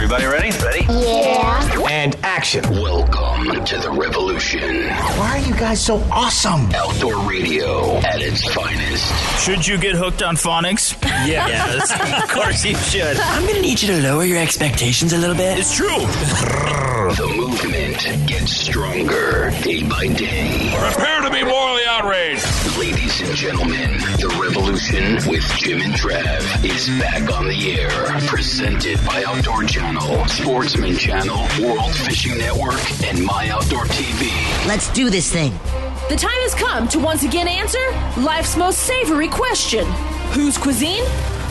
Everybody ready? Ready? Yeah. And action. Welcome to the revolution. Why are you guys so awesome? Outdoor radio at its finest. Should you get hooked on phonics? Yeah. Yes. Of course you should. I'm going to need you to lower your expectations a little bit. It's true. The movement gets stronger day by day. Prepare to be morally outraged. Ladies and gentlemen, the revolution with Jim and Trav is back on the air. Presented by Outdoor Channel, Sportsman Channel, World Fishing Network, and My Outdoor TV. Let's do this thing. The time has come to once again answer life's most savory question. Whose cuisine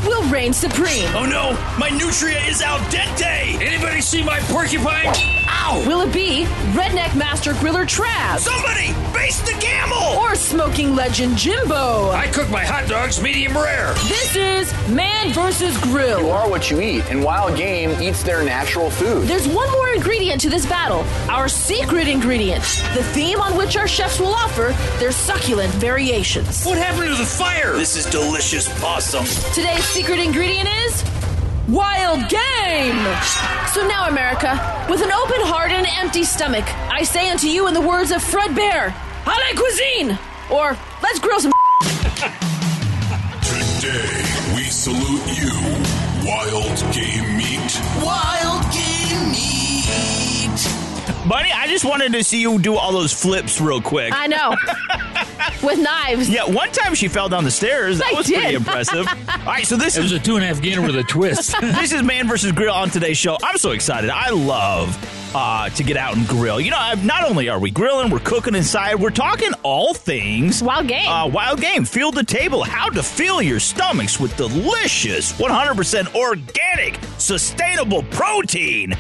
will reign supreme? Oh no, my nutria is al dente! Anybody see my porcupine? Ow! Will it be redneck master griller Trav? Somebody baste the camel! Or smoking legend Jimbo? I cook my hot dogs medium rare. This is Man versus Grill. You are what you eat, and wild game eats their natural food. There's one more ingredient to this battle, our secret ingredient, the theme on which our chefs will offer their succulent variations. What happened to the fire? This is delicious possum. Today's secret ingredient is wild game. So now, America, with an open heart and empty stomach, I say unto you in the words of Fred Bear, Halle Cuisine, or let's grill some. Today, we salute you, wild game meat. Wild game meat. Buddy, I just wanted to see you do all those flips real quick. I know. With knives. Yeah, one time she fell down the stairs. That was pretty impressive. All right, so this is... It was a 2.5 gainer with a twist. This is Man vs. Grill on today's show. I'm so excited. I love to get out and grill. You know, not only are we grilling, we're cooking inside. We're talking all things... Wild game. Wild game. Field to table. How to fill your stomachs with delicious, 100% organic, sustainable protein.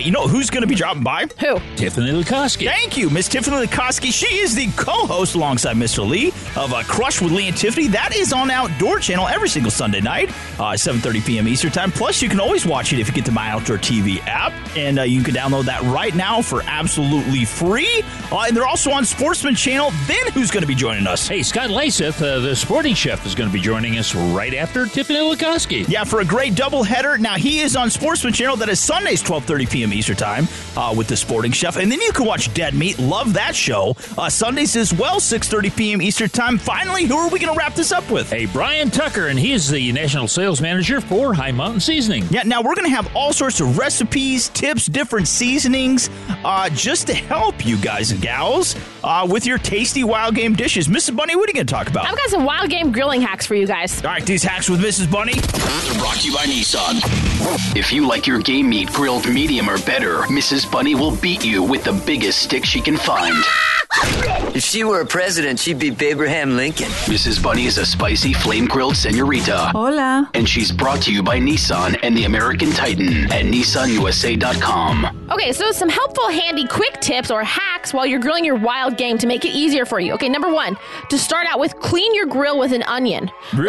You know who's going to be dropping by? Who? Tiffany Lakosky. Thank you, Miss Tiffany Lakosky. She is the co-host alongside Mr. Lee of Crush with Lee and Tiffany. That is on Outdoor Channel every single Sunday night, 7:30 p.m. Eastern Time. Plus, you can always watch it if you get the My Outdoor TV app, and you can download that right now for absolutely free. And they're also on Sportsman Channel. Then who's going to be joining us? Hey, Scott Leysath, the Sporting Chef, is going to be joining us right after Tiffany Lakosky. Yeah, for a great doubleheader. Now, he is on Sportsman Channel. That is Sundays, 12:30. p.m. Eastern Time with The Sporting Chef. And then you can watch Dead Meat. Love that show. Sundays as well, 6:30 p.m. Eastern Time. Finally, who are we going to wrap this up with? Hey, Brian Tucker, and he is the National Sales Manager for High Mountain Seasoning. Yeah, now we're going to have all sorts of recipes, tips, different seasonings, just to help you guys and gals with your tasty wild game dishes. Mrs. Bunny, what are you going to talk about? I've got some wild game grilling hacks for you guys. All right, these hacks with Mrs. Bunny. They're brought to you by Nissan. If you like your game meat grilled meat or better, Mrs. Bunny will beat you with the biggest stick she can find. If she were a president, she'd be Abraham Lincoln. Mrs. Bunny is a spicy, flame-grilled señorita. Hola. And she's brought to you by Nissan and the American Titan at NissanUSA.com. Okay, so some helpful, handy, quick tips or hacks while you're grilling your wild game to make it easier for you. Okay, number one, to start out with, clean your grill with an onion. Really?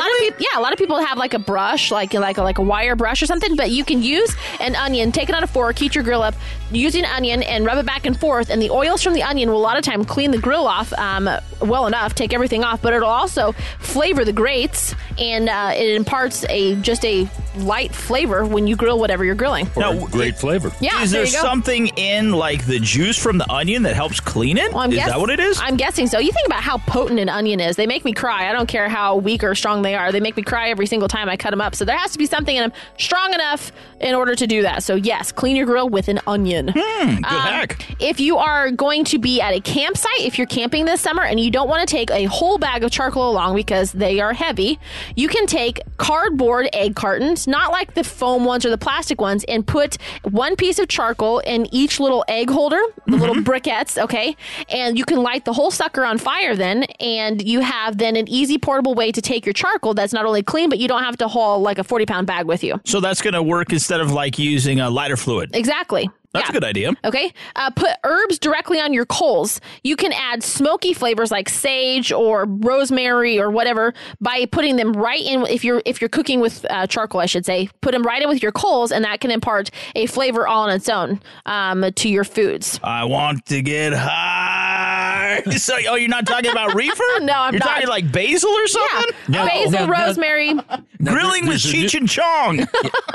A lot of people have like a brush, like a wire brush or something, but you can use an onion. Take it on a fork. Heat your grill up using onion and rub it back and forth, and the oils from the onion will a lot of time clean the grill off well enough, take everything off, but it'll also flavor the grates, and it imparts a light flavor when you grill whatever you're grilling. Now, great flavor. Yeah, is there something in like the juice from the onion that helps clean it? Well, is that what it is? I'm guessing so. You think about how potent an onion is. They make me cry. I don't care how weak or strong they are. They make me cry every single time I cut them up. So there has to be something in them strong enough in order to do that. So yes, clean your grill with an onion. Good hack. If you are going to be at a campsite, if you're camping this summer and you don't want to take a whole bag of charcoal along because they are heavy, you can take cardboard egg cartons, not like the foam ones or the plastic ones, and put one piece of charcoal in each little egg holder, the little briquettes, okay? And you can light the whole sucker on fire then, and you have then an easy portable way to take your charcoal that's not only clean, but you don't have to haul like a 40-pound bag with you. So that's going to work instead of like using a lighter fluid. Exactly. That's a good idea. Okay. Put herbs directly on your coals. You can add smoky flavors like sage or rosemary or whatever by putting them right in. If you're cooking with charcoal, I should say, put them right in with your coals, and that can impart a flavor all on its own to your foods. I want to get high. So, oh, you're not talking about reefer? No, I'm not. You're talking like basil or something? Yeah. No, basil, rosemary. Grilling with Cheech and Chong.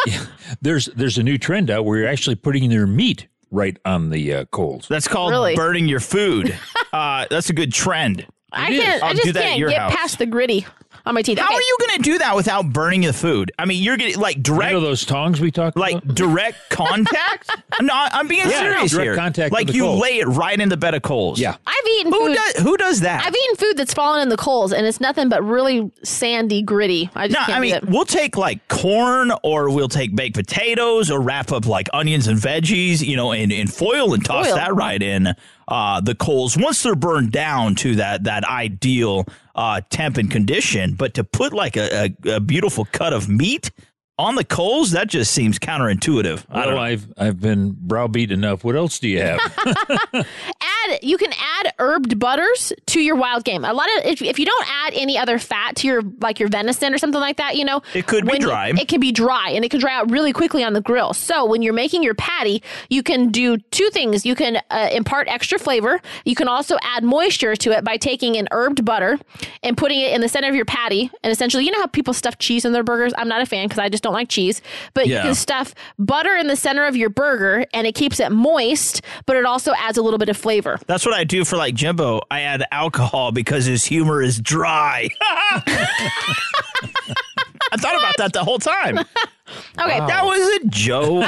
Yeah. There's a new trend out where you're actually putting their meat right on the coals. That's called burning your food. That's a good trend. I just can't get past the gritty on my teeth. How are you going to do that without burning the food? I mean, you're getting like direct. You know those tongs we talked about? Like direct contact? No, I'm being serious here. Direct contact. Like you lay it right in the bed of coals. Yeah. I've eaten food. Who does that? I've eaten food that's fallen in the coals and it's nothing but really sandy, gritty. I mean, we'll take like corn or we'll take baked potatoes or wrap up like onions and veggies, you know, in foil and toss that right in. The coals, once they're burned down to that ideal temp and condition, but to put like a beautiful cut of meat on the coals, that just seems counterintuitive. Well, I don't know. I've been browbeat enough. What else do you have? You can add herbed butters to your wild game. A lot of if you don't add any other fat to your venison or something like that, you know, it could be dry. It can be dry and it can dry out really quickly on the grill. So when you're making your patty, you can do two things. You can impart extra flavor. You can also add moisture to it by taking an herbed butter and putting it in the center of your patty. And essentially, you know how people stuff cheese in their burgers? I'm not a fan because I just don't like cheese. But you can stuff butter in the center of your burger and it keeps it moist, but it also adds a little bit of flavor. That's what I do for like Jimbo. I add alcohol because his humor is dry. I thought about that the whole time. Okay. Wow. That was a joke.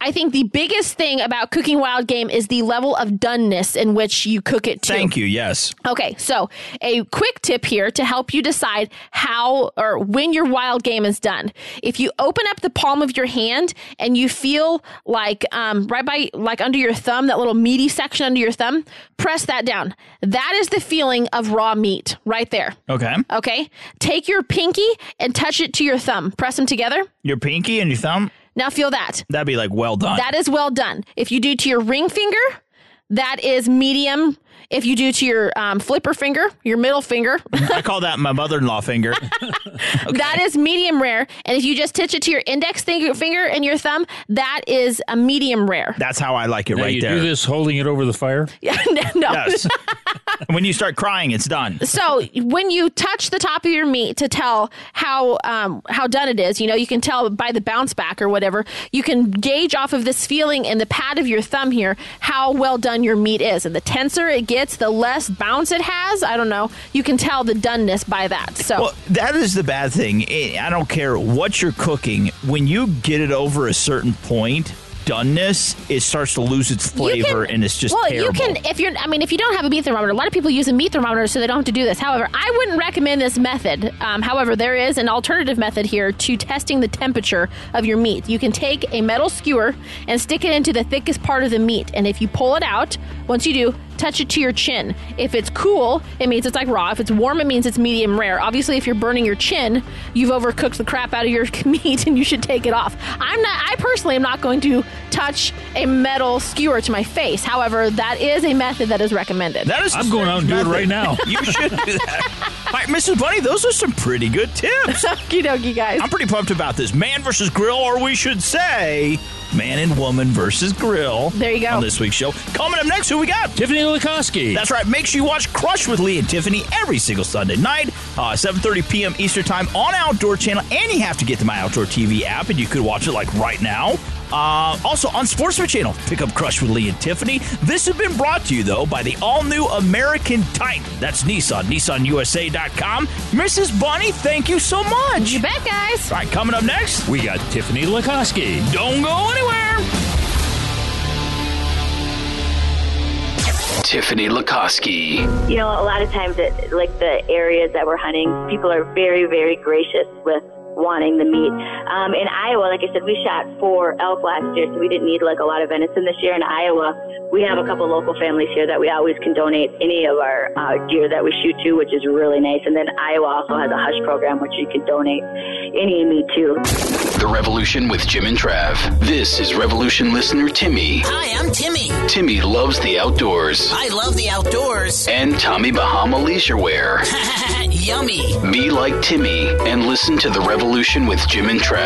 I think the biggest thing about cooking wild game is the level of doneness in which you cook it to. Thank you. Yes. Okay. So a quick tip here to help you decide how or when your wild game is done. If you open up the palm of your hand and you feel like right by like under your thumb, that little meaty section under your thumb, press that down. That is the feeling of raw meat right there. Okay. Okay. Take your pinky and touch it to your thumb. Press them together. Your pinky and your thumb? Now feel that. That'd be like well done. That is well done. If you do to your ring finger, that is medium. If you do to your flipper finger, your middle finger. I call that my mother-in-law finger. Okay. That is medium rare. And if you just touch it to your index finger and your thumb, that is a medium rare. That's how I like it now right there. You do this holding it over the fire? Yeah, no. Yes. When you start crying, it's done. So when you touch the top of your meat to tell how done it is, you know, you can tell by the bounce back or whatever. You can gauge off of this feeling in the pad of your thumb here how well done your meat is. And the tenser it gets, the less bounce it has. I don't know. You can tell the doneness by that. So well, that is the bad thing. I don't care what you're cooking. When you get it over a certain point, doneness, it starts to lose its flavor and it's just terrible. Well, you can, if you don't have a meat thermometer, a lot of people use a meat thermometer so they don't have to do this. However, I wouldn't recommend this method. However, there is an alternative method here to testing the temperature of your meat. You can take a metal skewer and stick it into the thickest part of the meat. And if you pull it out, once you do, touch it to your chin. If it's cool, it means it's like raw. If it's warm, it means it's medium rare. Obviously, if you're burning your chin, you've overcooked the crap out of your meat and you should take it off. I personally am not going to touch a metal skewer to my face. However, that is a method that is recommended. I'm going out and do it right now. You should do that. All right, Mrs. Bunny, those are some pretty good tips. Okie dokie, guys. I'm pretty pumped about this. Man versus Grill, or we should say... Man and Woman versus Grill. There you go. On this week's show. Coming up next, who we got? Tiffany Lakosky. That's right. Make sure you watch Crush with Lee and Tiffany every single Sunday night, 7:30 p.m. Eastern Time on Outdoor Channel. And you have to get the My Outdoor TV app, and you could watch it like right now. Also on Sportsman Channel, pick up Crush with Lee and Tiffany. This has been brought to you, though, by the all-new American Titan. That's Nissan, NissanUSA.com. Mrs. Bunny, thank you so much. You bet, guys. All right, coming up next, we got Tiffany Lakosky. Don't go anywhere. Tiffany Lakosky. You know, a lot of times, the areas that we're hunting, people are very, very gracious with wanting the meat. In Iowa, like I said, we shot 4 elk last year, so we didn't need like a lot of venison this year. In Iowa, we have a couple local families here that we always can donate any of our deer that we shoot to, which is really nice. And then Iowa also has a hush program, which you can donate any meat to. The Revolution with Jim and Trav. This is Revolution listener Timmy. Hi, I'm Timmy. Timmy loves the outdoors. I love the outdoors. And Tommy Bahama leisure wear. Yummy. Be like Timmy and listen to The Revolution with Jim and Trav.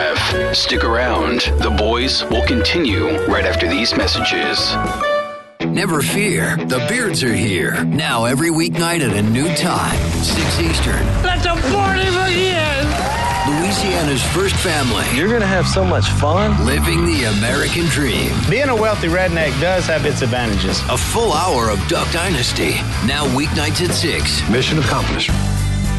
Stick around. The boys will continue right after these messages. Never fear, the Beards are here. Now every weeknight at a new time, 6 Eastern. That's a party for you! Louisiana's first family. You're going to have so much fun. Living the American dream. Being a wealthy redneck does have its advantages. A full hour of Duck Dynasty. Now weeknights at 6. Mission accomplished.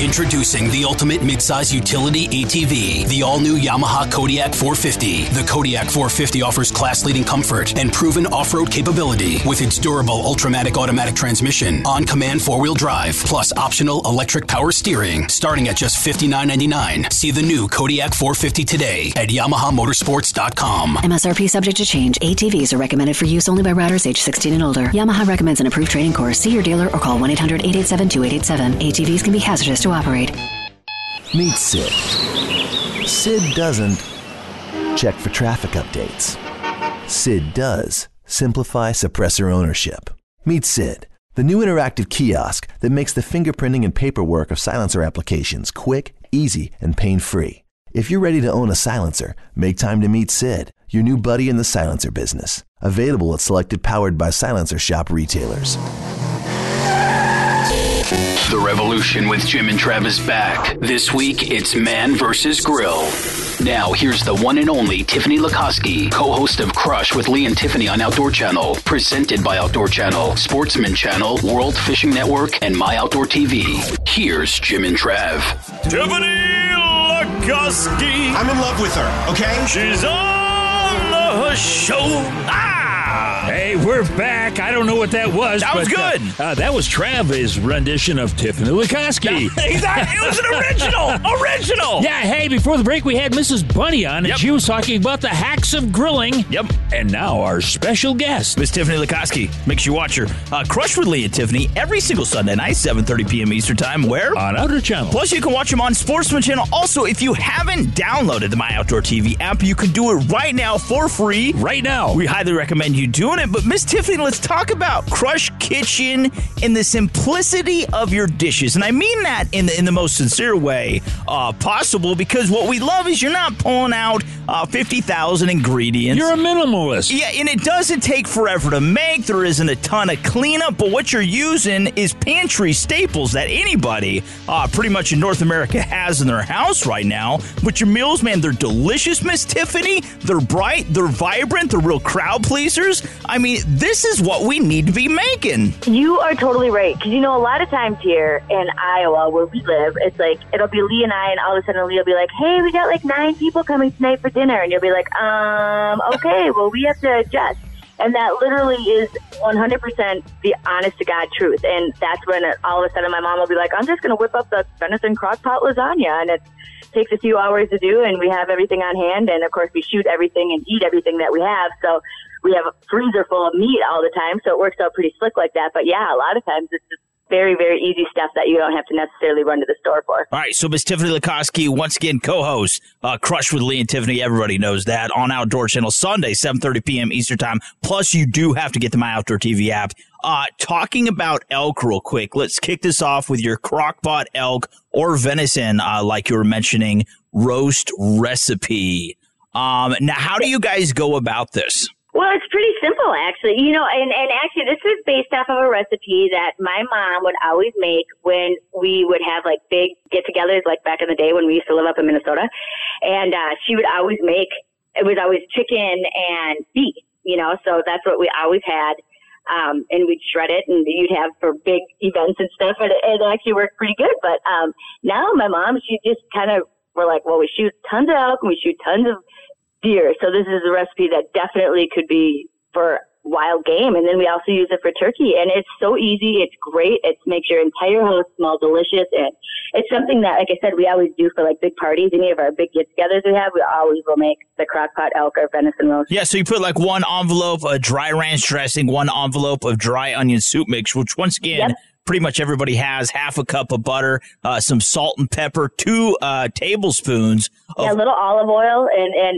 Introducing the ultimate midsize utility ATV, the all-new Yamaha Kodiaq 450. The Kodiaq 450 offers class-leading comfort and proven off-road capability with its durable Ultramatic automatic transmission, on-command four-wheel drive, plus optional electric power steering, starting at just $59.99. See the new Kodiaq 450 today at YamahaMotorsports.com. MSRP subject to change. ATVs are recommended for use only by riders age 16 and older. Yamaha recommends an approved training course. See your dealer or call 1-800-887-2887. ATVs can be hazardous to operate. Meet Sid. Sid doesn't check for traffic updates. Sid does simplify suppressor ownership. Meet Sid, the new interactive kiosk that makes the fingerprinting and paperwork of silencer applications quick, easy, and pain-free. If you're ready to own a silencer, make time to meet Sid, your new buddy in the silencer business. Available at selected Powered by Silencer Shop retailers. The Revolution with Jim and Trav is back. This week, it's Man versus Grill. Now, here's the one and only Tiffany Lakosky, co-host of Crush with Lee and Tiffany on Outdoor Channel, presented by Outdoor Channel, Sportsman Channel, World Fishing Network, and My Outdoor TV. Here's Jim and Trav. Tiffany Lakosky. I'm in love with her, okay? She's on the show. Hey, we're back. I don't know what that was. That was good. That was Travis' rendition of Tiffany Lakosky. It was an original. Yeah, hey, before the break, we had Mrs. Bunny on, and she was talking about the hacks of grilling. Yep. And now our special guest, Miss Tiffany Lakosky. Make sure you watch her. Crush with Lee and Tiffany every single Sunday night, 7:30 p.m. Eastern Time. Where? On Outdoor Channel. Plus, you can watch them on Sportsman Channel. Also, if you haven't downloaded the My Outdoor TV app, you can do it right now for free. Right now. We highly recommend you doing it, but Miss Tiffany, let's talk about Crush Kitchen and the simplicity of your dishes. And I mean that in the most sincere way possible, because what we love is you're not pulling out 50,000 ingredients. You're a minimalist. Yeah, and it doesn't take forever to make. There isn't a ton of cleanup, but what you're using is pantry staples that anybody pretty much in North America has in their house right now. But your meals, man, they're delicious, Miss Tiffany. They're bright, they're vibrant, they're real crowd pleasers. I mean, this is what we need to be making. You are totally right. Because, you know, a lot of times here in Iowa where we live, it's like, it'll be Lee and I, and all of a sudden Lee will be like, hey, we got like 9 people coming tonight for dinner. And you'll be like, okay, well, we have to adjust. And that literally is 100% the honest-to-God truth. And that's when all of a sudden my mom will be like, I'm just going to whip up the venison crockpot lasagna. And it takes a few hours to do, and we have everything on hand. And, of course, we shoot everything and eat everything that we have. So we have a freezer full of meat all the time, so it works out pretty slick like that. But, yeah, a lot of times it's just very, very easy stuff that you don't have to necessarily run to the store for. All right, so Miss Tiffany Lakosky, once again, co-host, Crush with Lee and Tiffany. Everybody knows that on Outdoor Channel, Sunday, 7:30 p.m. Eastern Time. Plus, you do have to get the My Outdoor TV app. Talking about elk real quick, let's kick this off with your crockpot elk or venison, like you were mentioning, roast recipe. Now, how do you guys go about this? Well, it's pretty simple, actually. You know, and actually, this is based off of a recipe that my mom would always make when we would have, like, big get-togethers, like back in the day when we used to live up in Minnesota. And she would always make – it was always chicken and beef, you know, so that's what we always had. And we'd shred it, and you'd have for big events and stuff, and it actually worked pretty good. But now my mom, she just kind of – we're like, well, we shoot tons of elk, and we shoot tons of – deer. So this is a recipe that definitely could be for wild game. And then we also use it for turkey. And it's so easy. It's great. It makes your entire house smell delicious. And it's something that, like I said, we always do for like big parties. Any of our big get-togethers we have, we always will make the crockpot elk or venison roast. Yeah, so you put like one envelope of dry ranch dressing, one envelope of dry onion soup mix, which once again... Yep. pretty much everybody has half a cup of butter, some salt and pepper, 2 tablespoons. Yeah, a little olive oil.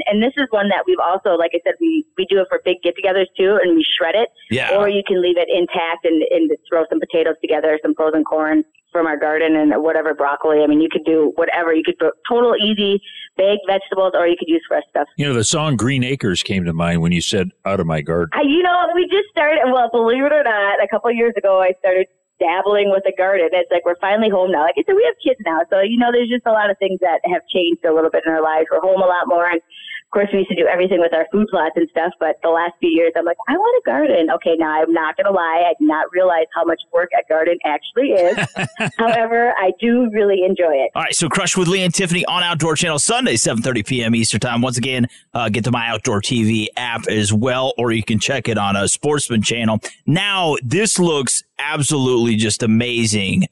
And this is one that we've also, like I said, we do it for big get-togethers too, and we shred it. Yeah. Or you can leave it intact and throw some potatoes together, some frozen corn from our garden and whatever broccoli. I mean, you could do whatever. You could put total easy baked vegetables, or you could use fresh stuff. You know, the song Green Acres came to mind when you said out of my garden. We just started, well, believe it or not, a couple of years ago, I started dabbling with a garden. It's like, we're finally home now. Like I said, we have kids now. So, there's just a lot of things that have changed a little bit in our lives. We're home a lot more. And of course, we used to do everything with our food plots and stuff. But the last few years, I'm like, I want a garden. Okay, now I'm not going to lie. I did not realize how much work a garden actually is. However, I do really enjoy it. All right. So Crush with Lee and Tiffany on Outdoor Channel, Sunday, 7:30 p.m. Eastern Time. Once again, get the My Outdoor TV app as well, or you can check it on a Sportsman Channel. Now, this looks absolutely just amazing.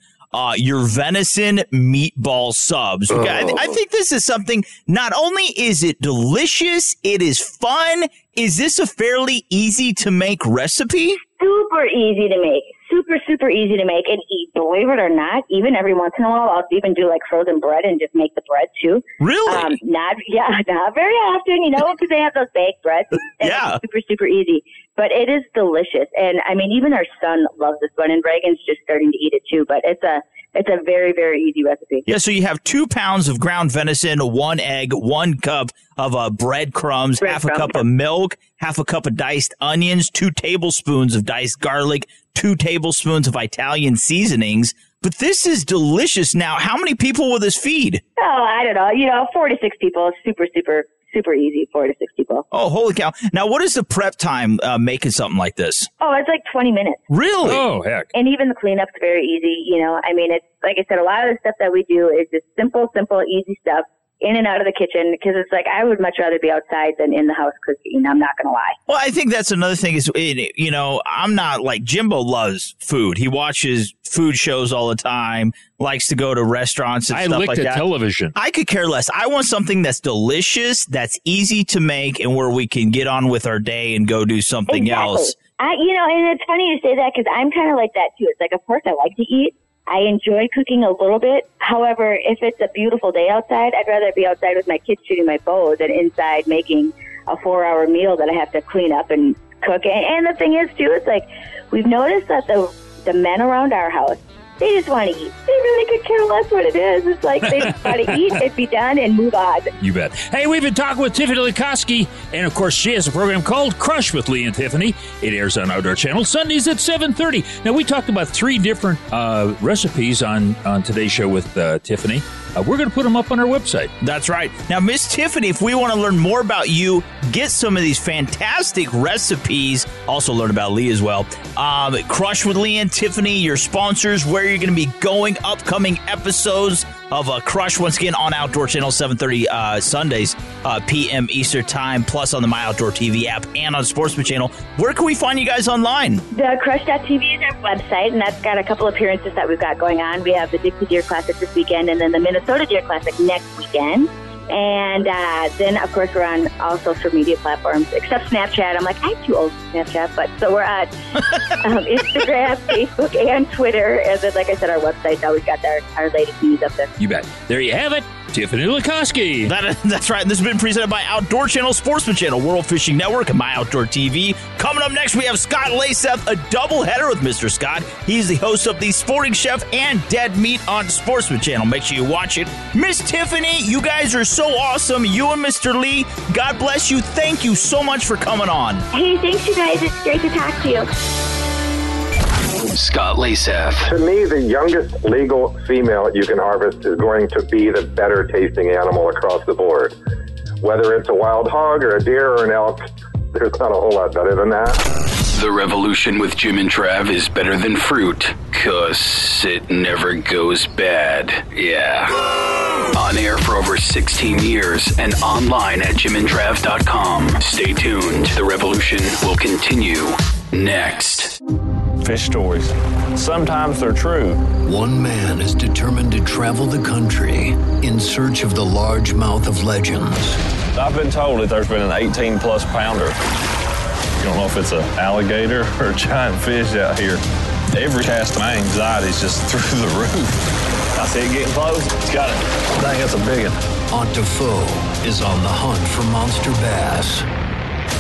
Your venison meatball subs. Oh. I think this is something, not only is it delicious, it is fun. Is this a fairly easy to make recipe? Super easy to make. Super, super easy to make and eat. Believe it or not, even every once in a while, I'll even do like frozen bread and just make the bread too. Really? Not very often, because they have those baked breads. Yeah. Super, super easy. But it is delicious. And I mean, even our son loves this one, and Reagan's just starting to eat it too. But it's a very, very easy recipe. Yeah, so you have 2 pounds of ground venison, 1 egg, 1 cup of breadcrumbs, half a cup of milk, half a cup of diced onions, 2 tablespoons of diced garlic, 2 tablespoons of Italian seasonings. But this is delicious. Now, how many people will this feed? Oh, I don't know. 4 to 6 people. Super, super, super easy. 4 to 6 people. Oh, holy cow. Now, what is the prep time making something like this? Oh, it's like 20 minutes. Really? Oh, heck. And even the cleanup's very easy. It's like I said, a lot of the stuff that we do is just simple, simple, easy stuff. In and out of the kitchen, because it's like, I would much rather be outside than in the house cooking. I'm not going to lie. Well, I think that's another thing is, I'm not like Jimbo loves food. He watches food shows all the time, likes to go to restaurants and stuff like that. I licked at television. I could care less. I want something that's delicious, that's easy to make, and where we can get on with our day and go do something else. And it's funny you say that, because I'm kind of like that too. It's like, of course I like to eat. I enjoy cooking a little bit. However, if it's a beautiful day outside, I'd rather be outside with my kids shooting my bow than inside making a 4-hour meal that I have to clean up and cook. And the thing is, too, it's like we've noticed that the men around our house, they just want to eat. They really could care less what it is. It's like they just want to eat, it be done, and move on. You bet. Hey, we've been talking with Tiffany Lakosky, and of course, she has a program called Crush with Lee and Tiffany. It airs on Outdoor Channel Sundays at 7:30. Now, we talked about 3 different recipes on today's show with Tiffany. We're going to put them up on our website. That's right. Now, Miss Tiffany, if we want to learn more about you, get some of these fantastic recipes, also learn about Lee as well. Crush with Lee and Tiffany, your sponsors, where you're going to be going, upcoming episodes of Crush, once again, on Outdoor Channel, 7:30 Sundays, p.m. Eastern Time, plus on the My Outdoor TV app and on Sportsman Channel. Where can we find you guys online? The Crush.tv is our website, and that's got a couple appearances that we've got going on. We have the Dixie Deer Classic this weekend, and then the Minnesota Deer Classic next weekend. And then, of course, we're on all social media platforms, except Snapchat. I'm like, I'm too old for Snapchat. But so we're at Instagram, Facebook, and Twitter. And then, like I said, our website's always got our latest news up there. You bet. There you have it. Tiffany Lakosky. That's right. And this has been presented by Outdoor Channel, Sportsman Channel, World Fishing Network, and My Outdoor TV. Coming up next, we have Scott Leysath, a doubleheader with Mr. Scott. He's the host of The Sporting Chef and Dead Meat on Sportsman Channel. Make sure you watch it. Miss Tiffany, you guys are so awesome. You and Mr. Lee, God bless you. Thank you so much for coming on. Hey, thanks, you guys. It's great to talk to you. Scott Leysath. To me, the youngest legal female you can harvest is going to be the better tasting animal across the board. Whether it's a wild hog or a deer or an elk, there's not a whole lot better than that. The Revolution with Jim and Trav is better than fruit, 'cause it never goes bad. Yeah. On air for over 16 years and online at JimandTrav.com. Stay tuned. The Revolution will continue next. Fish stories. Sometimes they're true. One man is determined to travel the country in search of the largemouth of legends. I've been told that there's been an 18-plus pounder. You don't know if it's an alligator or a giant fish out here. Every cast, my anxiety's just through the roof. I see it getting close. It's got it. I think that's a big one. Aunt Defoe is on the hunt for monster bass.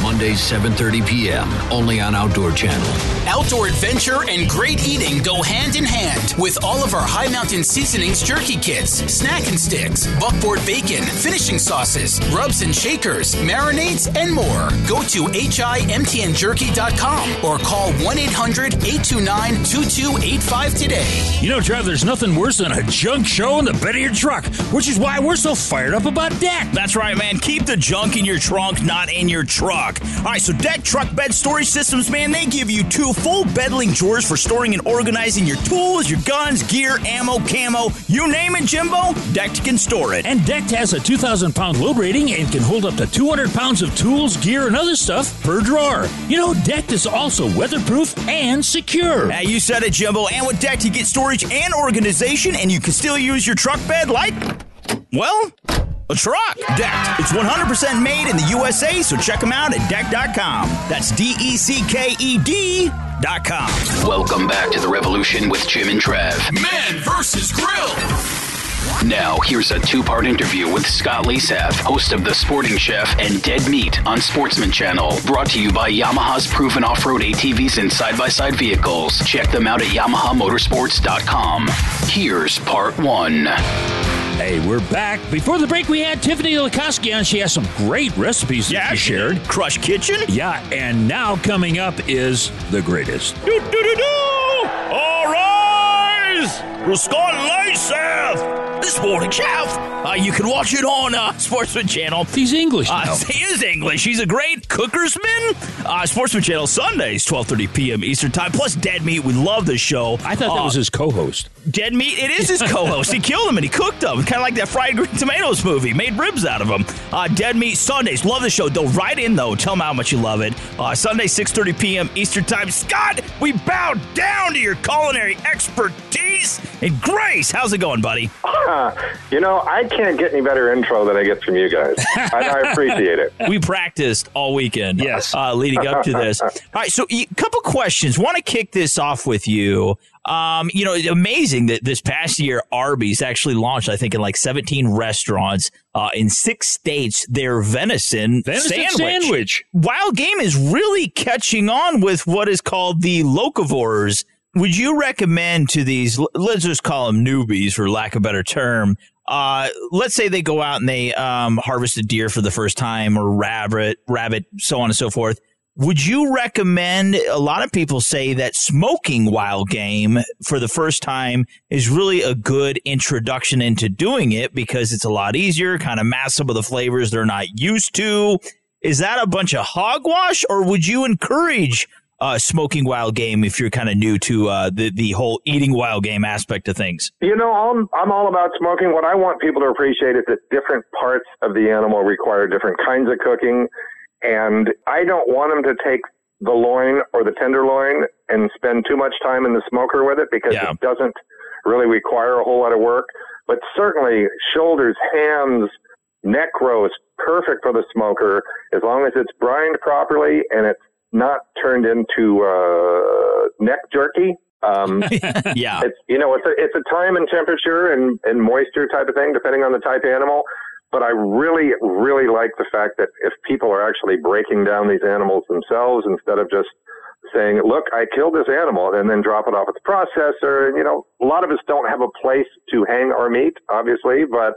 Mondays, 7:30 p.m., only on Outdoor Channel. Outdoor adventure and great eating go hand in hand with all of our High Mountain Seasonings jerky kits, snack and sticks, buckboard bacon, finishing sauces, rubs and shakers, marinades, and more. Go to HIMTNJerky.com or call 1-800-829-2285 today. You know, Trav, there's nothing worse than a junk show in the bed of your truck, which is why we're so fired up about DECKED. That's right, man. Keep the junk in your trunk, not in your truck. All right, so DECKED Truck Bed Storage Systems, man, they give you 2 full beddling drawers for storing and organizing your tools, your guns, gear, ammo, camo, you name it, Jimbo, DECKED can store it. And DECKED has a 2,000-pound load rating and can hold up to 200 pounds of tools, gear, and other stuff per drawer. You know, DECKED is also weatherproof and secure. Now, you said it, Jimbo, and with DECKED, you get storage and organization, and you can still use your truck bed like, well... a truck. DECKED. It's 100% made in the USA, so check them out at DECKED.com. That's DECKED.com. Welcome back to The Revolution with Jim and Trav. Man versus Grill. Now, here's a 2-part interview with Scott Leysath, host of The Sporting Chef and Dead Meat on Sportsman Channel. Brought to you by Yamaha's proven off-road ATVs and side-by-side vehicles. Check them out at YamahaMotorsports.com. Here's part 1. Hey, we're back. Before the break, we had Tiffany Lakosky on. She has some great recipes that she shared. Crush Kitchen? Yeah, and now coming up is the greatest. All rise! With Scott Leysath, The Sporting Chef. You can watch it on Sportsman Channel. He's English now. He is English. He's a great cookersman. Sportsman Channel Sundays, 12:30 p.m. Eastern Time. Plus Dead Meat. We love this show. I thought that was his co-host. Dead Meat, it is his co-host. He killed him and he cooked him. Kind of like that Fried Green Tomatoes movie. Made ribs out of him. Dead Meat Sundays. Love the show. Don't write in, though. Tell them how much you love it. Sunday, 6:30 p.m. Eastern Time. Scott, we bow down to your culinary expertise and grace. How's it going, buddy? You know, I can't get any better intro than I get from you guys. I appreciate it. We practiced all weekend. Yes. Leading up to this. All right, so a couple questions. Want to kick this off with you. You know, it's amazing that this past year, Arby's actually launched, I think, in like 17 restaurants in 6 states, their venison sandwich. Wild game is really catching on with what is called the locavores. Would you recommend to these, let's just call them newbies for lack of a better term, let's say they go out and they harvest a deer for the first time or rabbit, so on and so forth. Would you recommend, a lot of people say that smoking wild game for the first time is really a good introduction into doing it because it's a lot easier, kind of mask some of the flavors they're not used to. Is that a bunch of hogwash, or would you encourage smoking wild game if you're kind of new to the whole eating wild game aspect of things? You know, I'm all about smoking. What I want people to appreciate is that different parts of the animal require different kinds of cooking. And I don't want them to take the loin or the tenderloin and spend too much time in the smoker with it because it doesn't really require a whole lot of work. But certainly shoulders, hams, neck roast, perfect for the smoker as long as it's brined properly and it's not turned into neck jerky. It's a time and temperature and moisture type of thing, depending on the type of animal. But I really, really like the fact that if people are actually breaking down these animals themselves instead of just saying, look, I killed this animal and then drop it off at the processor. And, you know, a lot of us don't have a place to hang our meat, obviously, but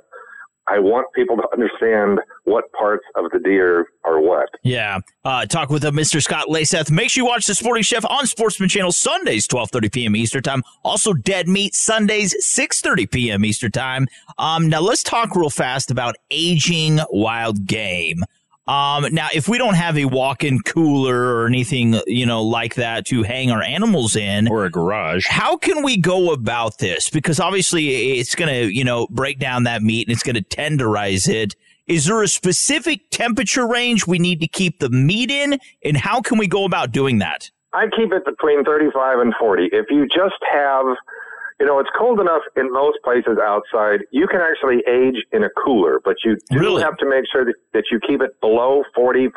I want people to understand what parts of the deer are what. Yeah. Talk with Mr. Scott Leysath. Make sure you watch The Sporting Chef on Sportsman Channel Sundays, 12:30 p.m. Eastern Time. Also, Dead Meat Sundays, 6:30 p.m. Eastern Time. Now, let's talk real fast about aging wild game. Now, if we don't have a walk-in cooler or anything, you know, like that to hang our animals in, or a garage, how can we go about this? Because obviously it's going to, you know, break down that meat and it's going to tenderize it. Is there a specific temperature range we need to keep the meat in? And how can we go about doing that? I keep it between 35 and 40. If you just have, you know, it's cold enough in most places outside. You can actually age in a cooler, but you do have to make sure that you keep it below 40.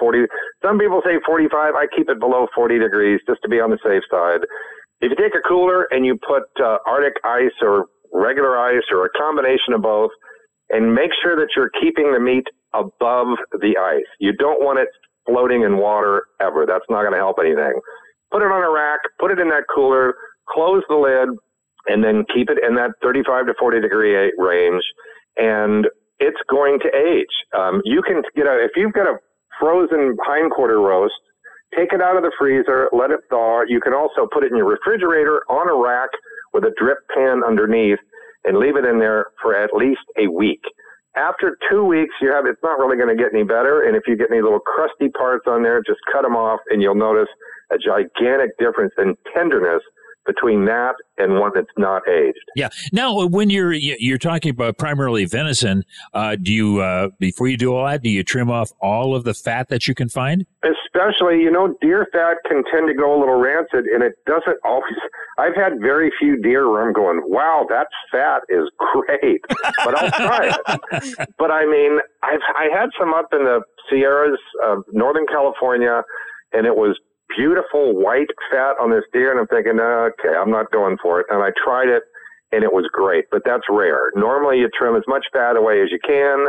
Some people say 45. I keep it below 40 degrees just to be on the safe side. If you take a cooler and you put Arctic ice or regular ice or a combination of both, and make sure that you're keeping the meat above the ice. You don't want it floating in water ever. That's not going to help anything. Put it on a rack, put it in that cooler, close the lid, and then keep it in that 35 to 40 degree range, and it's going to age. You can get a, if you've got a frozen hindquarter roast, take it out of the freezer, let it thaw. You can also put it in your refrigerator on a rack with a drip pan underneath and leave it in there for at least a week. After 2 weeks, you have, it's not really going to get any better. And if you get any little crusty parts on there, just cut them off and you'll notice a gigantic difference in tenderness between that and one that's not aged. Yeah. Now, when you're talking about primarily venison, do you before you do all that, do you trim off all of the fat that you can find? Especially, you know, deer fat can tend to go a little rancid, and it doesn't always. I've had very few deer where I'm going, wow, that fat is great, but I'll try it. But I mean, I had some up in the Sierras of Northern California, and it was beautiful white fat on this deer, and I'm thinking, okay, I'm not going for it. And I tried it, and it was great, but that's rare. Normally, you trim as much fat away as you can,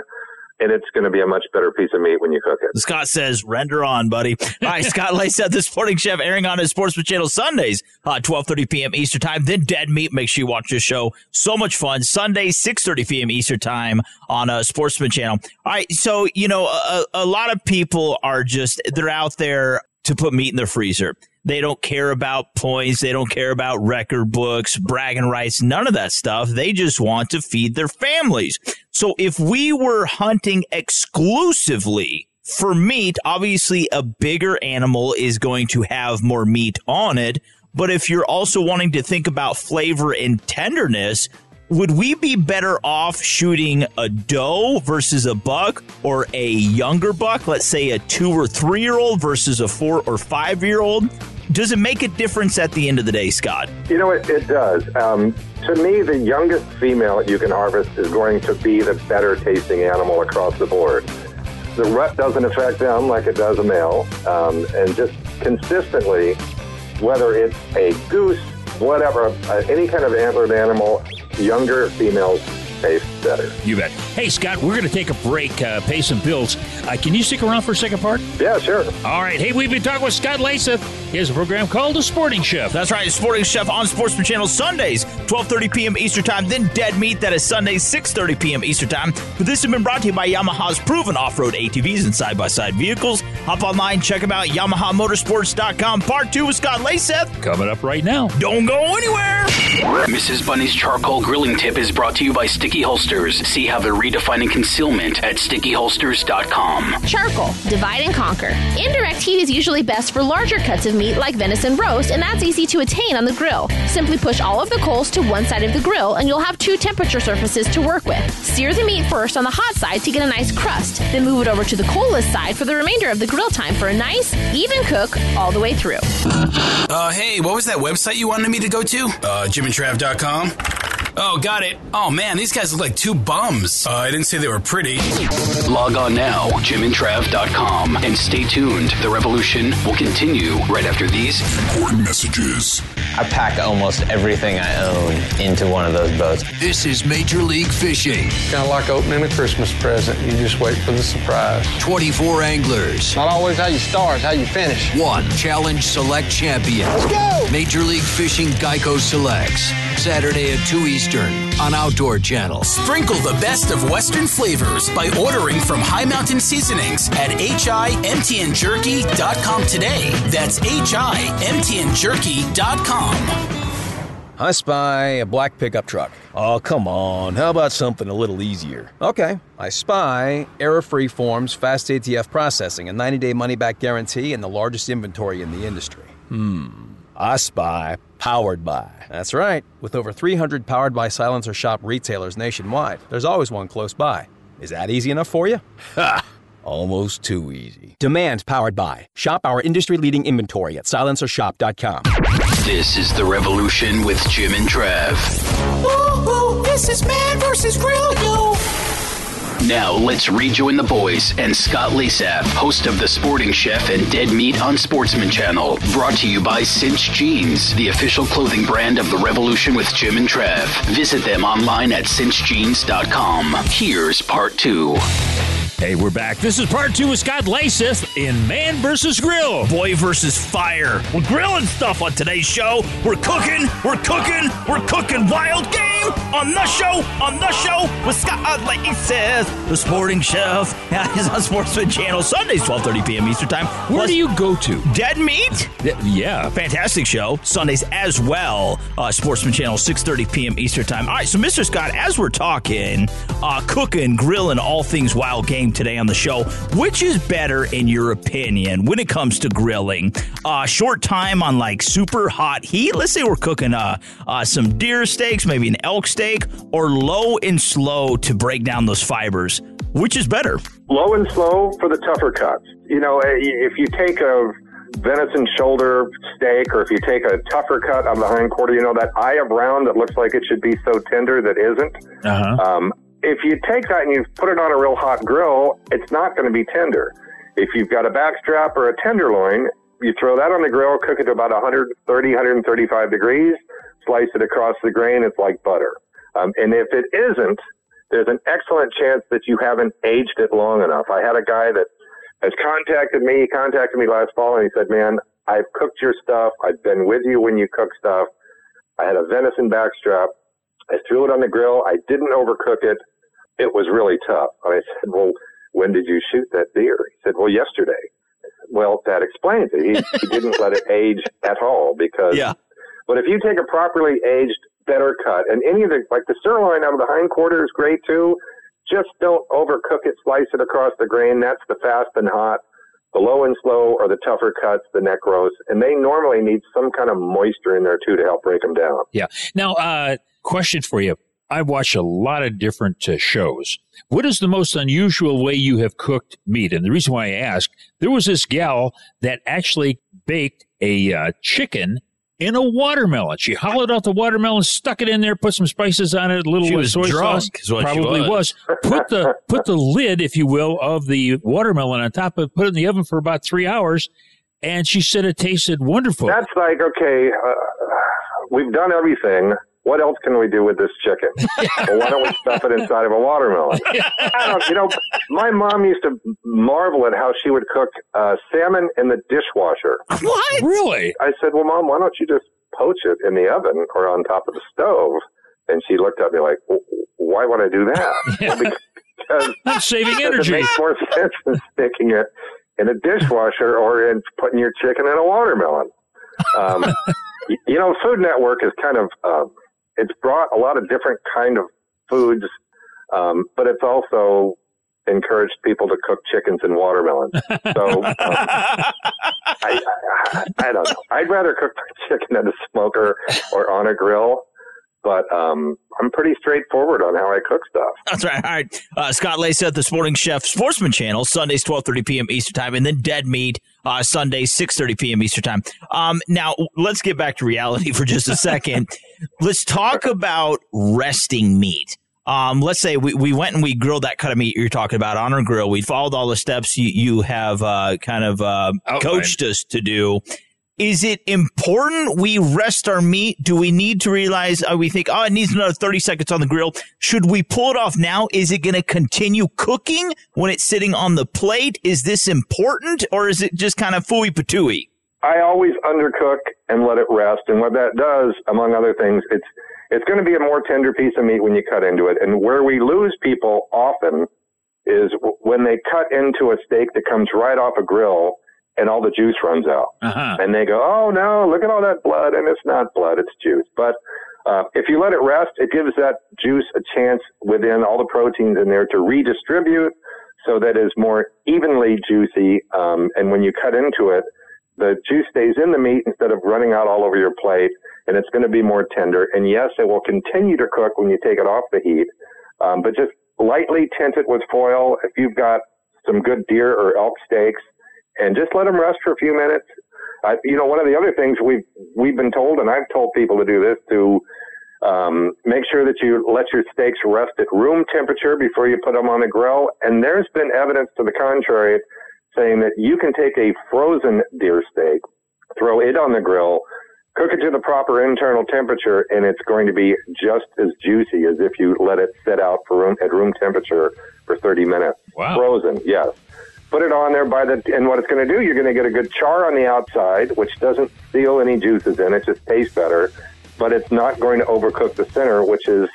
and it's going to be a much better piece of meat when you cook it. Scott says, render on, buddy. All right, Scott Leysath, The Sporting Chef, airing on his Sportsman Channel Sundays, 12:30 p.m. Eastern Time. Then Dead Meat. Make sure you watch this show. So much fun. Sunday, 6:30 p.m. Eastern Time on Sportsman Channel. All right, so, you know, a lot of people are just, they're out there to put meat in the freezer. They don't care about points. They don't care about record books, bragging rights, none of that stuff. They just want to feed their families. So if we were hunting exclusively for meat, obviously a bigger animal is going to have more meat on it. But if you're also wanting to think about flavor and tenderness, would we be better off shooting a doe versus a buck, or a younger buck, let's say a 2 or 3 year old versus a 4 or 5 year old? Does it make a difference at the end of the day, Scott? You know, it does. To me, the youngest female you can harvest is going to be the better tasting animal across the board. The rut doesn't affect them like it does a male. And just consistently, whether it's a goose, whatever, any kind of antlered animal, younger females taste better. You bet. Hey, Scott, we're going to take a break, pay some bills. Can you stick around for a second part? Yeah, sure. All right. Hey, we've been talking with Scott Leysath. He has a program called The Sporting Chef. That's right. The Sporting Chef on Sportsman Channel Sundays, 12:30 p.m. Eastern Time. Then Dead Meat. That is Sunday, 6:30 p.m. Eastern Time. But this has been brought to you by Yamaha's proven off-road ATVs and side-by-side vehicles. Hop online, check them out, YamahaMotorsports.com. Part 2 with Scott Leysath. Coming up right now. Don't go anywhere. Mrs. Bunny's charcoal grilling tip is brought to you by Sticky Holsters. See how they're redefining concealment at StickyHolsters.com. Charcoal. Divide and conquer. Indirect heat is usually best for larger cuts of meat like venison roast, and that's easy to attain on the grill. Simply push all of the coals to one side of the grill, and you'll have two temperature surfaces to work with. Sear the meat first on the hot side to get a nice crust, then move it over to the coalless side for the remainder of the grill time for a nice, even cook all the way through. Hey, what was that website you wanted me to go to? JimandTrav.com? Oh, got it. Oh, man, these guys look like two bums. I didn't say they were pretty. Log on now, JimandTrav.com, and stay tuned. The revolution will continue right after these important messages. I pack almost everything I own into one of those boats. This is Major League Fishing. Kind of like opening a Christmas present. You just wait for the surprise. 24 anglers. Not always how you start, it's how you finish. One Challenge Select champion. Let's go! Major League Fishing Geico Selects. Saturday at 2 Eastern on Outdoor Channel. Sprinkle the best of Western flavors by ordering from High Mountain Seasonings at HIMTNJerky.com today. That's HIMTNJerky.com. I spy a black pickup truck. Oh, come on. How about something a little easier? Okay. I spy error-free forms, fast ATF processing, a 90-day money-back guarantee, and the largest inventory in the industry. I spy Powered By. That's right. With over 300 Powered By Silencer Shop retailers nationwide, there's always one close by. Is that easy enough for you? Ha! Almost too easy. Demand Powered By. Shop our industry-leading inventory at silencershop.com. This is The Revolution with Jim and Trav. Woo-hoo! This is Man versus Grill, yo! Now let's rejoin the boys and Scott Leysath, host of The Sporting Chef and Dead Meat on Sportsman Channel. Brought to you by Cinch Jeans, the official clothing brand of The Revolution with Jim and Trav. Visit them online at cinchjeans.com. Here's part two. Hey, we're back. This is part two with Scott Leysath in Man versus Grill. Boy versus fire. We're grilling stuff on today's show. We're cooking wild game on the show with Scott Leysath, the Sporting Chef. He's on Sportsman Channel Sundays, 12:30 p.m. Eastern Time. Where do you go to? Dead Meat? Yeah. Fantastic show. Sundays as well. Sportsman Channel, 6:30 p.m. Eastern Time. All right, so Mr. Scott, as we're talking, cooking, grilling, all things wild game today on the show, which is better in your opinion when it comes to grilling? Short time on like super hot heat. Let's say we're cooking some deer steaks, maybe an elk steak, or low and slow to break down those fibers. Which is better? Low and slow for the tougher cuts. You know, if you take a venison shoulder steak, or if you take a tougher cut on the hind quarter, you know, that eye of round that looks like it should be so tender that isn't. Uh-huh. If you take that and you put it on a real hot grill, it's not going to be tender. If you've got a backstrap or a tenderloin, you throw that on the grill, cook it to about 130, 135 degrees, slice it across the grain, it's like butter. And if it isn't, there's an excellent chance that you haven't aged it long enough. I had a guy that has contacted me last fall, and he said, man, I've cooked your stuff. I've been with you when you cook stuff. I had a venison backstrap. I threw it on the grill. I didn't overcook it. It was really tough. And I said, well, when did you shoot that deer? He said, well, yesterday. Well, that explains it. He didn't let it age at all because, yeah. But if you take a properly aged, better cut, and any of the, like the sirloin out of the hindquarter is great too, just don't overcook it, slice it across the grain. That's the fast and hot. The low and slow are the tougher cuts, the neck roasts, and they normally need some kind of moisture in there too to help break them down. Yeah. Now, question for you. I watch a lot of different shows. What is the most unusual way you have cooked meat? And the reason why I ask, there was this gal that actually baked a chicken in a watermelon. She hollowed out the watermelon, stuck it in there, put some spices on it, a little bit of soy sauce. Probably was. Put the lid, if you will, of the watermelon on top of it, put it in the oven for about 3 hours, and she said it tasted wonderful. That's like, okay, we've done everything. What else can we do with this chicken? Well, why don't we stuff it inside of a watermelon? I don't, my mom used to marvel at how she would cook salmon in the dishwasher. What? Really? I said, well, Mom, why don't you just poach it in the oven or on top of the stove? And she looked at me like, well, why would I do that? Yeah. Well, because I'm saving energy. It makes more sense than sticking it in a dishwasher or in putting your chicken in a watermelon. You know, Food Network is kind of... it's brought a lot of different kind of foods, but it's also encouraged people to cook chickens and watermelons. So I don't know. I'd rather cook my chicken at a smoker or on a grill, but I'm pretty straightforward on how I cook stuff. That's right. All right. Scott Leysath, the Sporting Chef, Sportsman Channel, Sundays, 12:30 p.m. Eastern Time, and then Dead Meat. Sunday, 6:30 p.m. Eastern Time. Now, let's get back to reality for just a second. Let's talk about resting meat. Let's say we went and we grilled that cut of meat you're talking about on our grill. We followed all the steps you have coached us to do. Is it important we rest our meat? Do we need to realize, we think, it needs another 30 seconds on the grill. Should we pull it off now? Is it going to continue cooking when it's sitting on the plate? Is this important, or is it just kind of phooey-patooey? I always undercook and let it rest. And what that does, among other things, it's going to be a more tender piece of meat when you cut into it. And where we lose people often is when they cut into a steak that comes right off a grill, and all the juice runs out. Uh-huh. And they go, oh, no, look at all that blood. And it's not blood, it's juice. But if you let it rest, it gives that juice a chance within all the proteins in there to redistribute so that it's more evenly juicy. And when you cut into it, the juice stays in the meat instead of running out all over your plate, and it's going to be more tender. And, yes, it will continue to cook when you take it off the heat, but just lightly tint it with foil. If you've got some good deer or elk steaks, and just let them rest for a few minutes. One of the other things we've been told, and I've told people to do this, to Make sure that you let your steaks rest at room temperature before you put them on the grill. And there's been evidence to the contrary saying that you can take a frozen deer steak, throw it on the grill, cook it to the proper internal temperature, and it's going to be just as juicy as if you let it sit out for room temperature for 30 minutes. Wow. Frozen, yes. Put it on there and what it's going to do, you're going to get a good char on the outside, which doesn't seal any juices in. It just tastes better, but it's not going to overcook the center, which is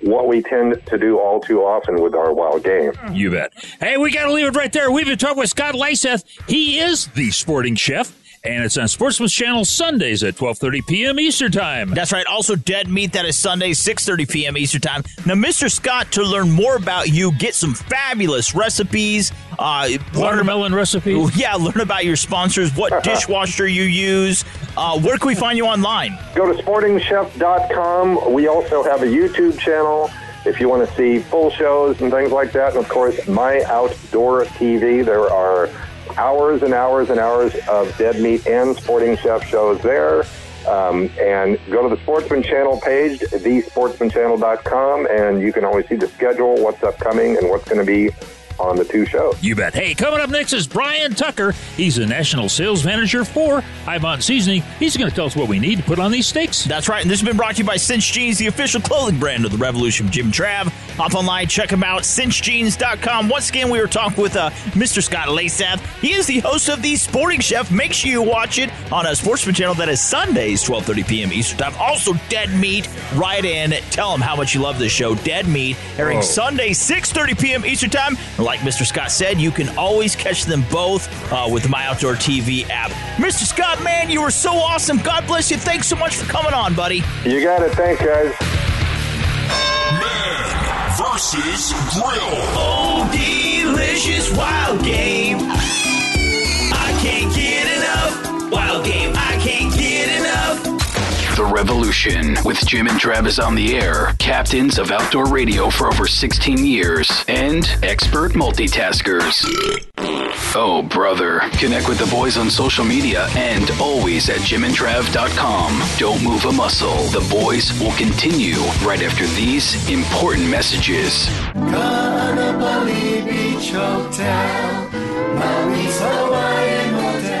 what we tend to do all too often with our wild game. You bet. Hey, we got to leave it right there. We've been talking with Scott Leysath. He is the Sporting Chef. And it's on Sportsman Channel Sundays at 12:30 p.m. Eastern Time. That's right. Also, Dead Meat, that is Sunday, 6:30 p.m. Eastern Time. Now, Mr. Scott, to learn more about you, get some fabulous recipes. Watermelon recipes? Yeah, learn about your sponsors, what dishwasher you use. Where can we find you online? Go to sportingchef.com. We also have a YouTube channel if you want to see full shows and things like that. And, of course, My Outdoor TV. There are hours and hours and hours of Dead Meat and Sporting Chef shows there. And go to the Sportsman Channel page, thesportsmanchannel.com, and you can always see the schedule, what's upcoming, and what's going to be on the two shows. You bet. Hey, coming up next is Brian Tucker. He's the national sales manager for High Mountain Seasoning. He's going to tell us what we need to put on these steaks. That's right. And this has been brought to you by Cinch Jeans, the official clothing brand of the Revolution with Jim and Trav. Hop online, check them out, cinchjeans.com. Once again, we were talking with Mr. Scott Leysath. He is the host of The Sporting Chef. Make sure you watch it on a Sportsman Channel. That is Sundays, 12:30 p.m. Eastern Time. Also, Dead Meat. Right in. Tell them how much you love this show. Dead Meat, airing Sunday, 6:30 p.m. Eastern Time. Like Mr. Scott said, you can always catch them both with the My Outdoor TV app. Mr. Scott, man, you were so awesome. God bless you. Thanks so much for coming on, buddy. You got it. Thanks, guys. Man versus Grill. Oh, delicious wild game. I can't get enough. Wild game. I can't get enough. The Revolution with Jim and Trav is on the air, captains of outdoor radio for over 16 years, and expert multitaskers. Oh, brother. Connect with the boys on social media and always at JimandTrav.com. Don't move a muscle. The boys will continue right after these important messages. Ka'anapali Beach Hotel, Maui's Hawaiian Hotel.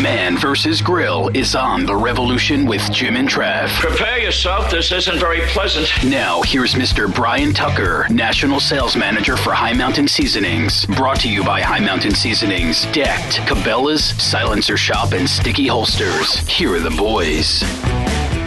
Man versus Grill is on The Revolution with Jim and Trav. Prepare yourself. This isn't very pleasant. Now, here's Mr. Brian Tucker, National Sales Manager for High Mountain Seasonings. Brought to you by High Mountain Seasonings, DECKED, Cabela's, Silencer Shop, and Sticky Holsters. Here are the boys.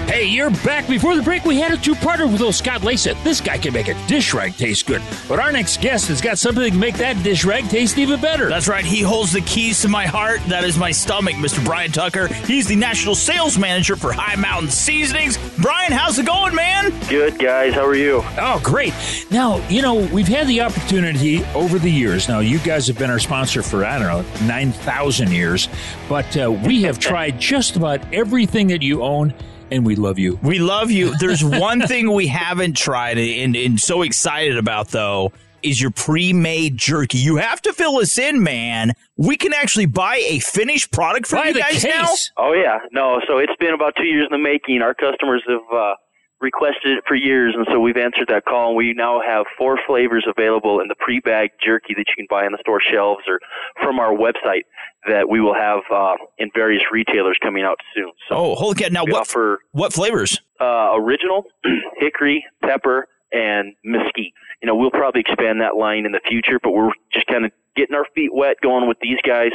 Hey, you're back. Before the break, we had a two-parter with old Scott Leysath. This guy can make a dish rag taste good. But our next guest has got something that can make that dish rag taste even better. That's right. He holds the keys to my heart. That is my stomach, Mr. Brian Tucker. He's the National Sales Manager for High Mountain Seasonings. Brian, how's it going, man? Good, guys. How are you? Oh, great. Now, you know, we've had the opportunity over the years. Now, you guys have been our sponsor for, 9,000 years. But we have tried just about everything that you own. And we love you. We love you. There's one thing we haven't tried and so excited about, though, is your pre-made jerky. You have to fill us in, man. We can actually buy a finished product from you guys now? Oh, yeah. No, so it's been about 2 years in the making. Our customers have requested it for years, and so we've answered that call. And we now have 4 flavors available in the pre-bagged jerky that you can buy on the store shelves or from our website that we will have in various retailers coming out soon. So holy cow. Now, what flavors? Original, hickory, pepper, and mesquite. You know, we'll probably expand that line in the future, but we're just kind of getting our feet wet going with these guys.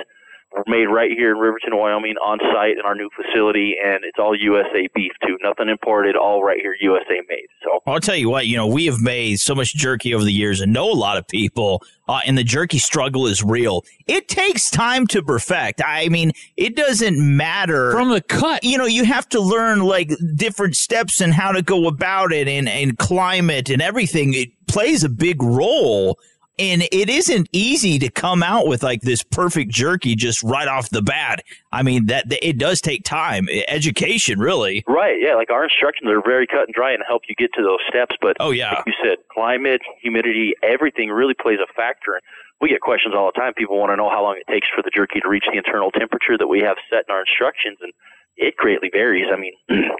We're made right here in Riverton, Wyoming, on site in our new facility, and it's all USA beef, too. Nothing imported, all right here, USA made. So I'll tell you what, you know, we have made so much jerky over the years and know a lot of people, and the jerky struggle is real. It takes time to perfect. I mean, it doesn't matter. From the cut. You know, you have to learn, like, different steps and how to go about it and climate and everything. It plays a big role. And it isn't easy to come out with like this perfect jerky just right off the bat. I mean, that it does take time, education, really. Right, yeah. Like our instructions are very cut and dry and help you get to those steps. But oh, yeah. Like you said, climate, humidity, everything really plays a factor. We get questions all the time. People want to know how long it takes for the jerky to reach the internal temperature that we have set in our instructions. And it greatly varies. I mean,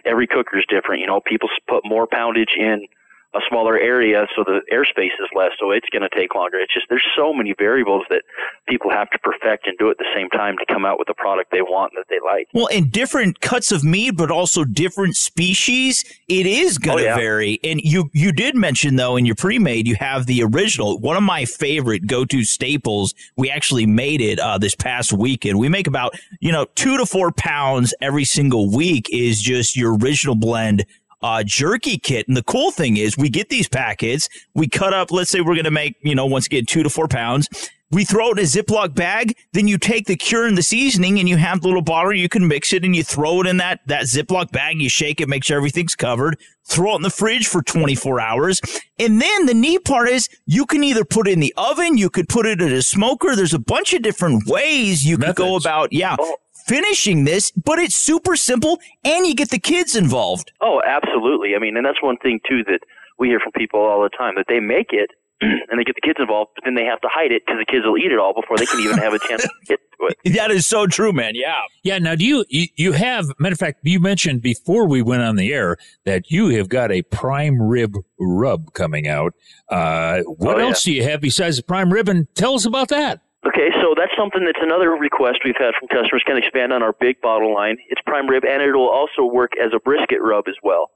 every cooker is different. You know, people put more poundage in a smaller area, so the airspace is less, so it's going to take longer. It's just there's so many variables that people have to perfect and do at the same time to come out with the product they want and that they like. Well, and different cuts of meat, but also different species, it is going to vary. And you did mention, though, in your pre-made, you have the original. One of my favorite go-to staples, we actually made it this past weekend. We make about, 2 to 4 pounds every single week is just your original blend jerky kit. And the cool thing is we get these packets, we cut up, let's say we're going to make, once again, 2 to 4 pounds. We throw it in a Ziploc bag. Then you take the cure and the seasoning and you have the little bottle. You can mix it and you throw it in that Ziploc bag. You shake it, make sure everything's covered. Throw it in the fridge for 24 hours. And then the neat part is you can either put it in the oven. You could put it in a smoker. There's a bunch of different ways you can go about, finishing this, but it's super simple and you get the kids involved. Oh, absolutely. I mean, and that's one thing, too, that we hear from people all the time, that they make it and they get the kids involved, but then they have to hide it because the kids will eat it all before they can even have a chance to get to it. That is so true, man. Yeah. Yeah. Now, do you have, matter of fact, you mentioned before we went on the air that you have got a prime rib rub coming out. What else do you have besides the prime rib? And tell us about that. Okay, so that's something that's another request we've had from customers, can expand on our big bottle line. It's prime rib, and it'll also work as a brisket rub as well.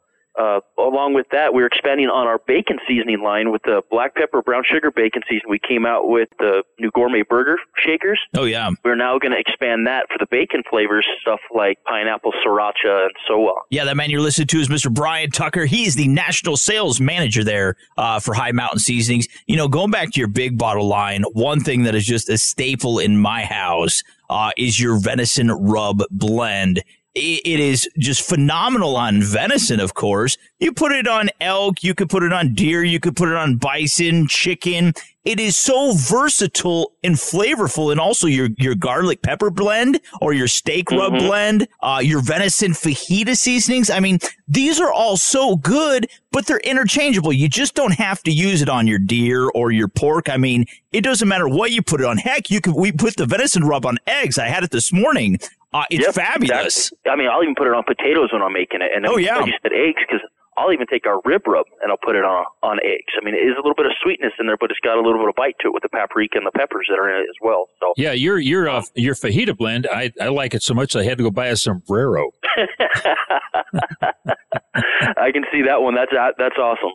Along with that, we're expanding on our bacon seasoning line with the black pepper, brown sugar bacon season. We came out with the new gourmet burger shakers. Oh, yeah. We're now going to expand that for the bacon flavors, stuff like pineapple, sriracha, and so on. Yeah, that man you're listening to is Mr. Brian Tucker. He is the national sales manager there for High Mountain Seasonings. You know, going back to your big bottle line, one thing that is just a staple in my house is your venison rub blend. It is just phenomenal on venison, of course. You put it on elk, you could put it on deer, you could put it on bison, chicken. It is so versatile and flavorful, and also your garlic pepper blend or your steak rub blend, your venison fajita seasonings. I mean, these are all so good, but they're interchangeable. You just don't have to use it on your deer or your pork. I mean, it doesn't matter what you put it on. Heck, we put the venison rub on eggs. I had it this morning. It's fabulous. Exactly. I mean, I'll even put it on potatoes when I'm making it. And like you said, eggs, because I'll even take our rib rub and I'll put it on eggs. I mean, it is a little bit of sweetness in there, but it's got a little bit of bite to it with the paprika and the peppers that are in it as well. So yeah, your fajita blend, I like it so much I had to go buy a sombrero. I can see that one. That's awesome.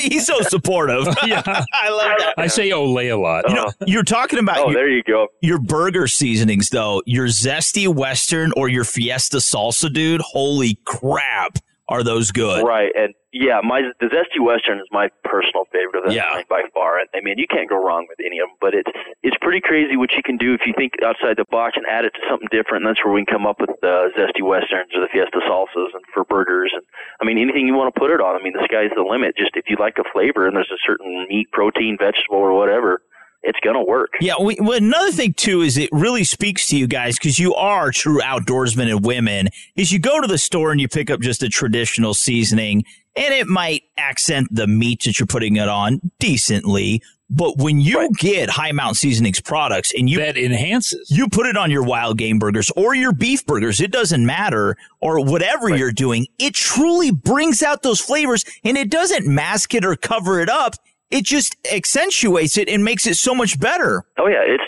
He's so supportive. Yeah. I love that. I say Olay a lot. You're talking about there you go. Your burger seasonings, though. Your Zesty Western or your Fiesta Salsa, dude. Holy crap, are those good? Right, and yeah, the Zesty Western is my personal favorite of that line by far. I mean, you can't go wrong with any of them, but it's pretty crazy what you can do if you think outside the box and add it to something different, and that's where we can come up with the Zesty Westerns or the Fiesta Salsas and for burgers. And I mean, anything you want to put it on. I mean, the sky's the limit. Just if you like a flavor and there's a certain meat, protein, vegetable, or whatever, it's going to work. Yeah. Another thing, too, is it really speaks to you guys because you are true outdoorsmen and women is you go to the store and you pick up just a traditional seasoning and it might accent the meat that you're putting it on decently. But when you get High Mountain Seasonings products and that enhances, you put it on your wild game burgers or your beef burgers, it doesn't matter, or whatever you're doing, it truly brings out those flavors and it doesn't mask it or cover it up. It just accentuates it and makes it so much better. Oh, yeah. It's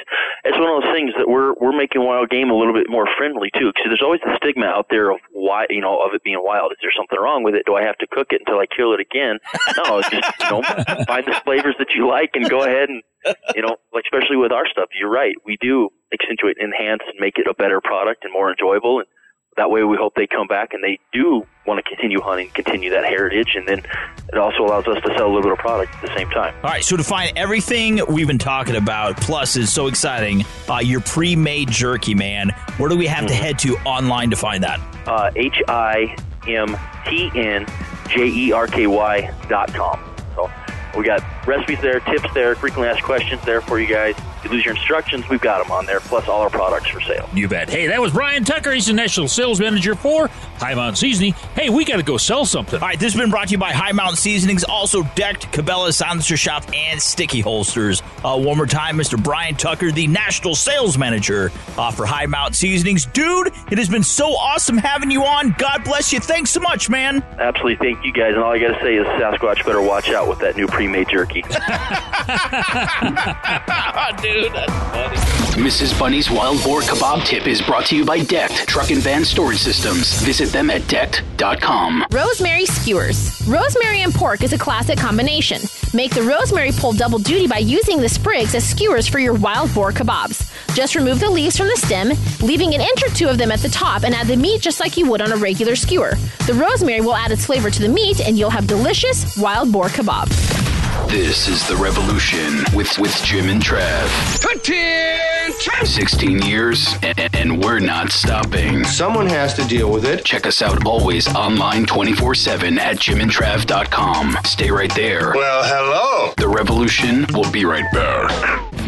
it's one of those things that we're making wild game a little bit more friendly too, because there's always the stigma out there of why, you know, of it being wild. Is there something wrong with it? Do I have to cook it until I kill it again? No, it's just, you know, find the flavors that you like and go ahead and, you know, especially with our stuff, you're right. We do accentuate, enhance, and make it a better product and more enjoyable. And that way we hope they come back and they do want to continue hunting, continue that heritage, and then it also allows us to sell a little bit of product at the same time. All right, so to find everything we've been talking about, plus it's so exciting, your pre-made jerky, man, where do we have to head to online to find that? HIMTNJERKY.com. So we got recipes there, tips there, frequently asked questions there for you guys. You lose your instructions, we've got them on there, plus all our products for sale. You bet. Hey, that was Brian Tucker. He's the National Sales Manager for High Mountain Seasoning. Hey, we got to go sell something. All right, this has been brought to you by High Mountain Seasonings, also DECKED, Cabela's, Silencer Shop, and Sticky Holsters. One more time, Mr. Brian Tucker, the National Sales Manager for High Mountain Seasonings. Dude, it has been so awesome having you on. God bless you. Thanks so much, man. Absolutely. Thank you, guys. And all I got to say is Sasquatch better watch out with that new pre-made jerky. Dude, that's funny. Mrs. Bunny's Wild Boar Kebab Tip is brought to you by DECKED Truck and Van Storage Systems. Visit them at DECKED.com. Rosemary Skewers. Rosemary and pork is a classic combination. Make the rosemary pole double duty by using the sprigs as skewers for your wild boar kebabs. Just remove the leaves from the stem, leaving an inch or two of them at the top, and add the meat just like you would on a regular skewer. The rosemary will add its flavor to the meat, and you'll have delicious wild boar kebab. This is The Revolution with Jim and Trav. 16 years, and we're not stopping. Someone has to deal with it. Check us out always online 24/7 at JimandTrav.com. Stay right there. Well, hello. The Revolution will be right back.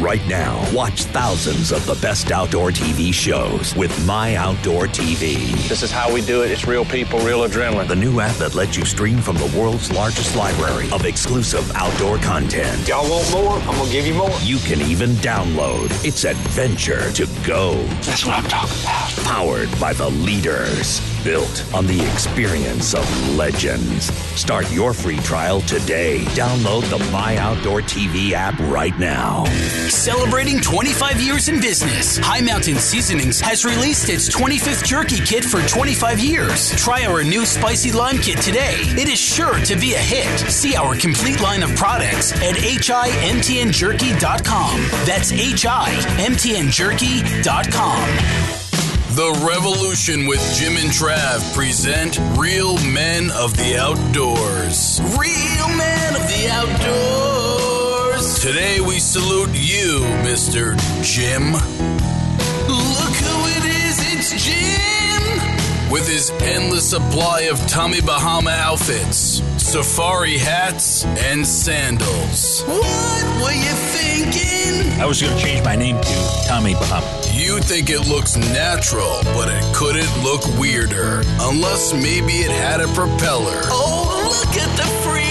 Right now, watch thousands of the best outdoor TV shows with My Outdoor TV. This is how we do it. It's real people, real adrenaline. The new app that lets you stream from the world's largest library of exclusive outdoor content. Y'all want more? I'm going to give you more. You can even download. It's adventure to go. That's what I'm talking about. Powered by the leaders. Built on the experience of legends. Start your free trial today. Download the My Outdoor TV app right now. Celebrating 25 years in business, High Mountain Seasonings has released its 25th jerky kit for 25 years. Try our new spicy lime kit today. It is sure to be a hit. See our complete line of products at HIMTNJerky.com. That's HIMTNJerky.com. The Revolution with Jim and Trav present Real Men of the Outdoors. Real Men of the Outdoors. Today we salute you, Mr. Jim. Look who it is, it's Jim. With his endless supply of Tommy Bahama outfits, safari hats, and sandals. What were you thinking? I was going to change my name to Tommy Bahama. You think it looks natural, but it couldn't look weirder. Unless maybe it had a propeller. Oh, look at the freak!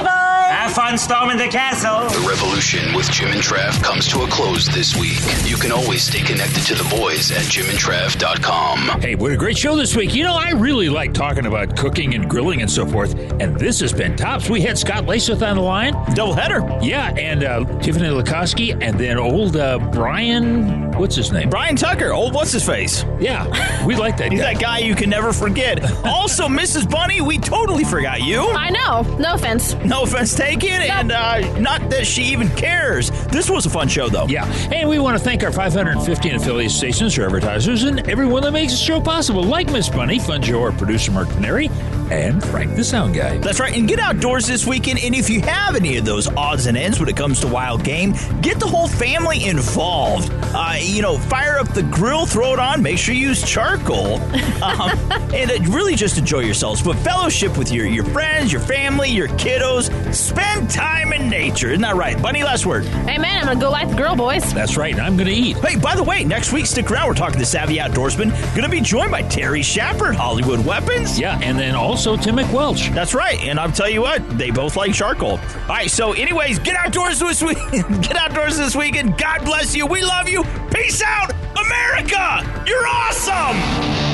boys. Have fun storming the castle. The Revolution with Jim and Trav comes to a close this week. You can always stay connected to the boys at JimandTrav.com. Hey, what a great show this week. You know, I really like talking about cooking and grilling and so forth, and this has been tops. We had Scott Leysath on the line. Doubleheader. Yeah, and Tiffany Lakosky, and then old Brian... What's his name? Brian Tucker. Old what's-his-face. Yeah, we like that guy. He's that guy you can never forget. Also, Mrs. Bunny, we totally forgot you. I know. No offense. No offense taken, no. And not that she even cares. This was a fun show, though. Yeah, and we want to thank our 515 affiliate stations, our advertisers, and everyone that makes the show possible, like Miss Bunny, Funjo, our producer, Mark Canary, and Frank the Sound Guy. That's right, and get outdoors this weekend, and if you have any of those odds and ends when it comes to wild game, get the whole family involved. Fire up the grill, throw it on, make sure you use charcoal, and really just enjoy yourselves. But fellowship with your friends, your family, your kiddos. Spend time in nature. Isn't that right? Bunny, last word. Hey, man, I'm going to go light the grill, boys. That's right, and I'm going to eat. Hey, by the way, next week, stick around. We're talking to Savvy Outdoorsman. Going to be joined by Terry Shepard, Hollywood Weapons. Yeah, and then also Tim McWelch. That's right, and I'll tell you what, they both like charcoal. All right, so anyways, get outdoors this week. Get outdoors this weekend. God bless you. We love you. Peace out, America. You're awesome.